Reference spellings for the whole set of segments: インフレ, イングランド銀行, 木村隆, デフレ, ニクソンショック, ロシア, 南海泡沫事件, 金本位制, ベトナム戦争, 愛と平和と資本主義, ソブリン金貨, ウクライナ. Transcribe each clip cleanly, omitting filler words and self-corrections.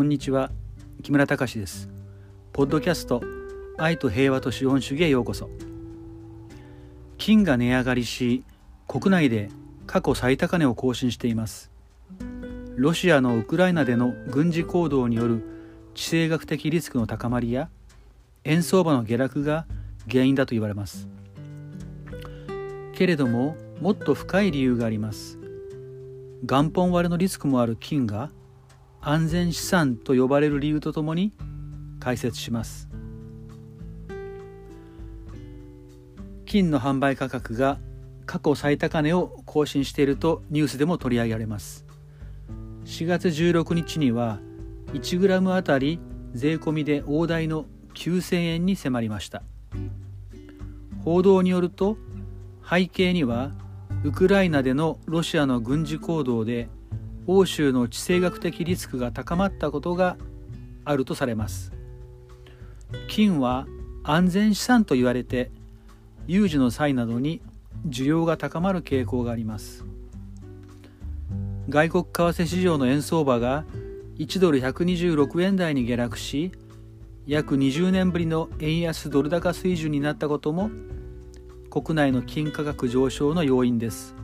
こんにちは、木村隆です。ポッドキャスト愛と平和と資本主義へようこそ。金が値上がりし、国内で過去最高値を更新しています。ロシアのウクライナでの軍事行動による地政学的リスクの高まりや円相場の下落が原因だと言われます。けれども、もっと深い理由があります。元本割れのリスクもある金が安全資産と呼ばれる理由とともに解説します。金の販売価格が過去最高値を更新しているとニュースでも取り上げられます。4月16日には 1g あたり税込みで大台の9000円に迫りました。報道によると、背景にはウクライナでのロシアの軍事行動で欧州の地政学的リスクが高まったことがあるとされます。金は安全資産と言われて、有事の際などに需要が高まる傾向があります。外国為替市場の円相場が1ドル126円台に下落し、約20年ぶりの円安ドル高水準になったことも国内の金価格上昇の要因です。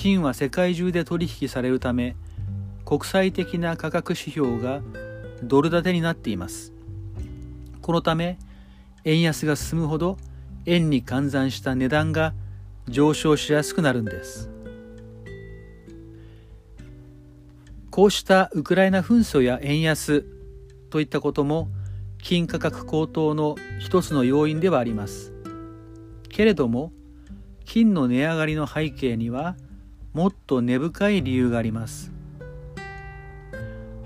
金は世界中で取引されるため、国際的な価格指標がドル建てになっています。このため、円安が進むほど円に換算した値段が上昇しやすくなるんです。こうしたウクライナ紛争や円安といったことも金価格高騰の一つの要因ではあります。けれども、金の値上がりの背景にはもっと根深い理由があります。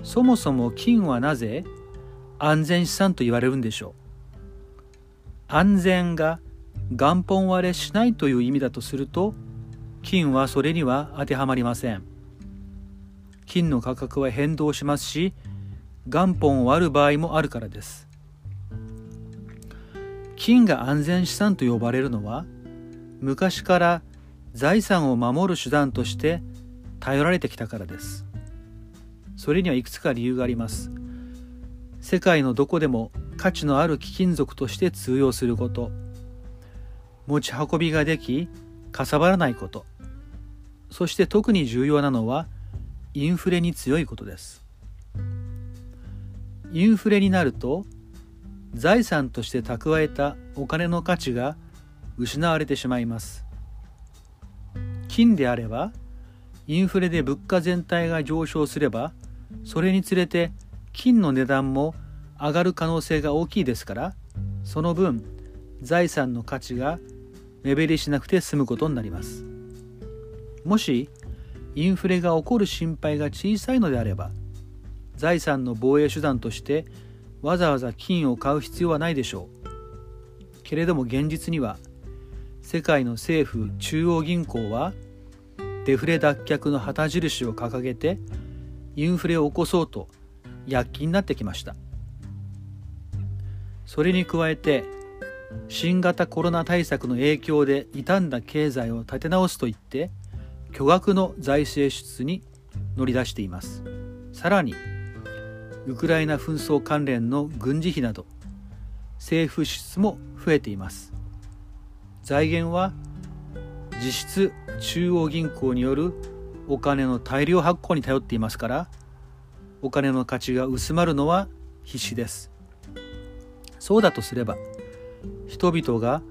そもそも金はなぜ安全資産と言われるんでしょう。安全が元本割れしないという意味だとすると、金はそれには当てはまりません。金の価格は変動しますし、元本を割る場合もあるからです。金が安全資産と呼ばれるのは、昔から財産を守る手段として頼られてきたからです。それにはいくつか理由があります。世界のどこでも価値のある貴金属として通用すること、持ち運びができかさばらないこと、そして特に重要なのはインフレに強いことです。インフレになると、財産として蓄えたお金の価値が失われてしまいます。金であれば、インフレで物価全体が上昇すれば、それにつれて金の値段も上がる可能性が大きいですから、その分財産の価値が目減りしなくて済むことになります。もしインフレが起こる心配が小さいのであれば、財産の防衛手段としてわざわざ金を買う必要はないでしょう。けれども、現実には世界の政府・中央銀行はデフレ脱却の旗印を掲げて、インフレを起こそうと躍起になってきました。それに加えて、新型コロナ対策の影響で傷んだ経済を立て直すといって巨額の財政支出に乗り出しています。さらに、ウクライナ紛争関連の軍事費など政府支出も増えています。財源は実質中央銀行によるお金の大量発行に頼っていますから、お金の価値が薄まるのは必至です。そうだとすれば、人々が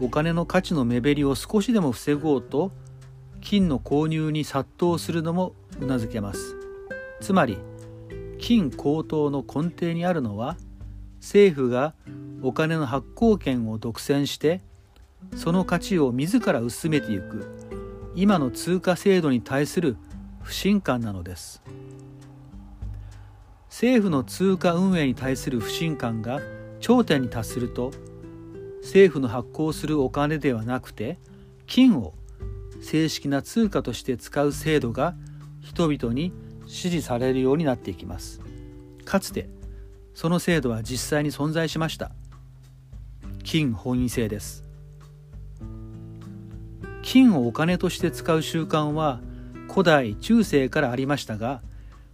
お金の価値の目減りを少しでも防ごうと金の購入に殺到するのもうなずけます。つまり、金高騰の根底にあるのは、政府がお金の発行権を独占してその価値を自ら薄めていく今の通貨制度に対する不信感なのです。政府の通貨運営に対する不信感が頂点に達すると、政府の発行するお金ではなくて金を正式な通貨として使う制度が人々に支持されるようになっていきます。かつてその制度は実際に存在しました。金本位制です。金をお金として使う習慣は古代中世からありましたが、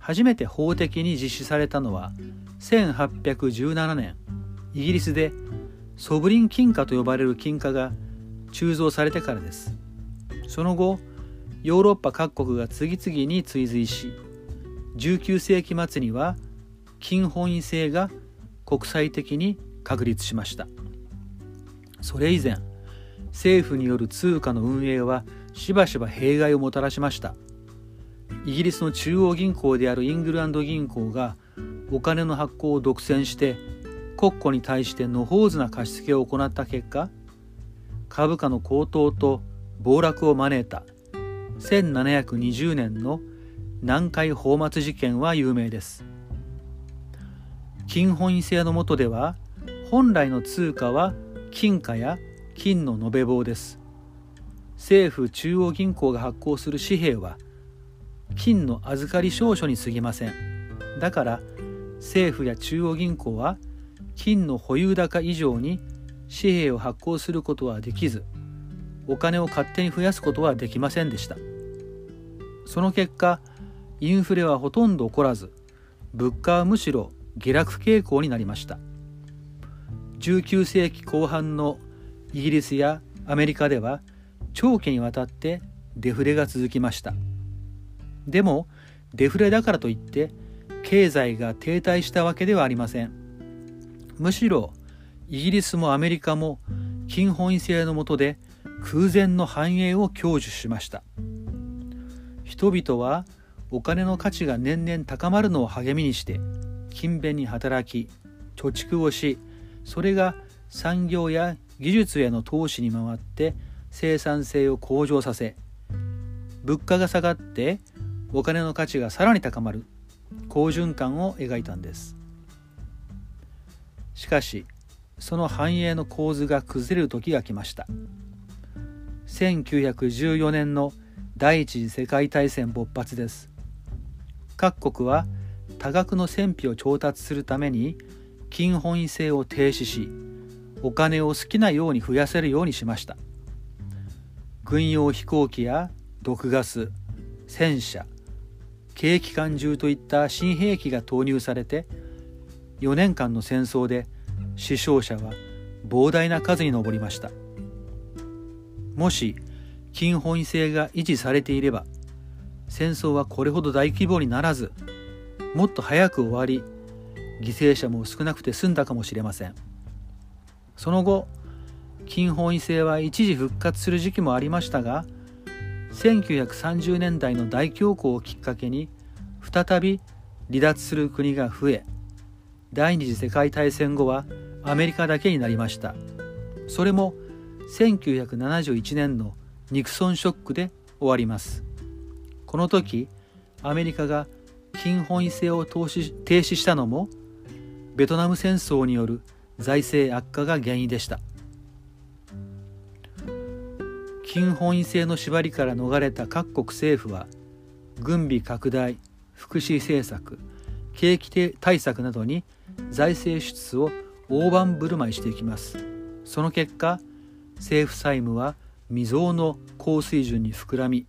初めて法的に実施されたのは1817年、イギリスでソブリン金貨と呼ばれる金貨が鋳造されてからです。その後、ヨーロッパ各国が次々に追随し、19世紀末には金本位制が国際的に確立しました。それ以前、政府による通貨の運営はしばしば弊害をもたらしました。イギリスの中央銀行であるイングランド銀行がお金の発行を独占して、国庫に対して野放図な貸し付けを行った結果、株価の高騰と暴落を招いた1720年の南海泡沫事件は有名です。金本位制の下では、本来の通貨は金貨や金の延べ棒です。政府中央銀行が発行する紙幣は、金の預かり証書に過ぎません。だから、政府や中央銀行は、金の保有高以上に紙幣を発行することはできず、お金を勝手に増やすことはできませんでした。その結果、インフレはほとんど起こらず、物価はむしろ下落傾向になりました。19世紀後半のイギリスやアメリカでは、長期にわたってデフレが続きました。でも、デフレだからといって、経済が停滞したわけではありません。むしろイギリスもアメリカも金本位制の下で空前の繁栄を享受しました。人々はお金の価値が年々高まるのを励みにして勤勉に働き貯蓄をし、それが産業や技術への投資に回って生産性を向上させ、物価が下がってお金の価値がさらに高まる好循環を描いたんです。しかし、その繁栄の構図が崩れる時が来ました。1914年の第一次世界大戦勃発です。各国は多額の戦費を調達するために金本位制を停止し、お金を好きなように増やせるようにしました。軍用飛行機や毒ガス、戦車、軽機関銃といった新兵器が投入されて、4年間の戦争で死傷者は膨大な数に上りました。もし金本位制が維持されていれば、戦争はこれほど大規模にならず、もっと早く終わり、犠牲者も少なくて済んだかもしれません。その後、金本位制は一時復活する時期もありましたが、1930年代の大恐慌をきっかけに再び離脱する国が増え、第二次世界大戦後はアメリカだけになりました。それも1971年のニクソンショックで終わります。この時、アメリカが金本位制を停止したのも、ベトナム戦争による財政悪化が原因でした。金本位制の縛りから逃れた各国政府は、軍備拡大、福祉政策、景気対策などに財政支出を大盤振る舞いしていきます。その結果、政府債務は未曾有の高水準に膨らみ、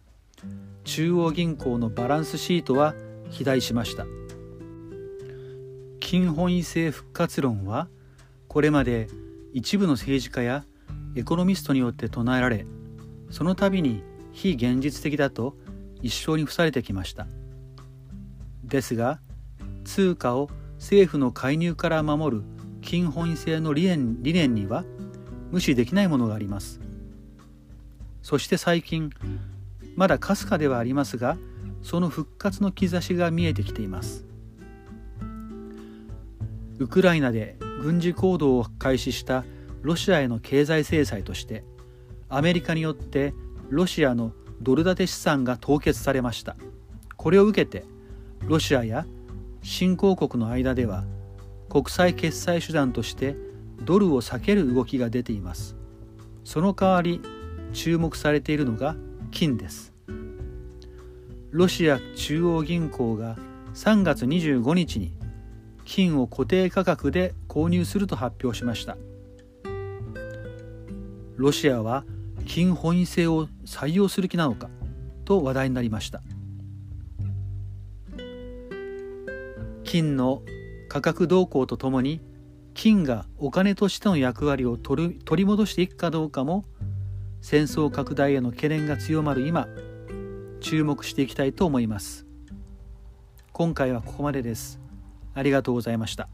中央銀行のバランスシートは肥大しました。金本位制復活論は、これまで一部の政治家やエコノミストによって唱えられ、その度に非現実的だと一生に付されてきました。ですが、通貨を政府の介入から守る金本位制の理念には無視できないものがあります。そして最近、まだかすかではありますが、その復活の兆しが見えてきています。ウクライナで軍事行動を開始したロシアへの経済制裁として、アメリカによってロシアのドル建て資産が凍結されました。これを受けて、ロシアや新興国の間では国際決済手段としてドルを避ける動きが出ています。その代わり注目されているのが金です。ロシア中央銀行が3月25日に金を固定価格で購入すると発表しました。ロシアは金本位制を採用する気なのかと話題になりました。金の価格動向とともに金がお金としての役割を取り戻していくかどうかも戦争拡大への懸念が強まる今、注目していきたいと思います。今回はここまでです。ありがとうございました。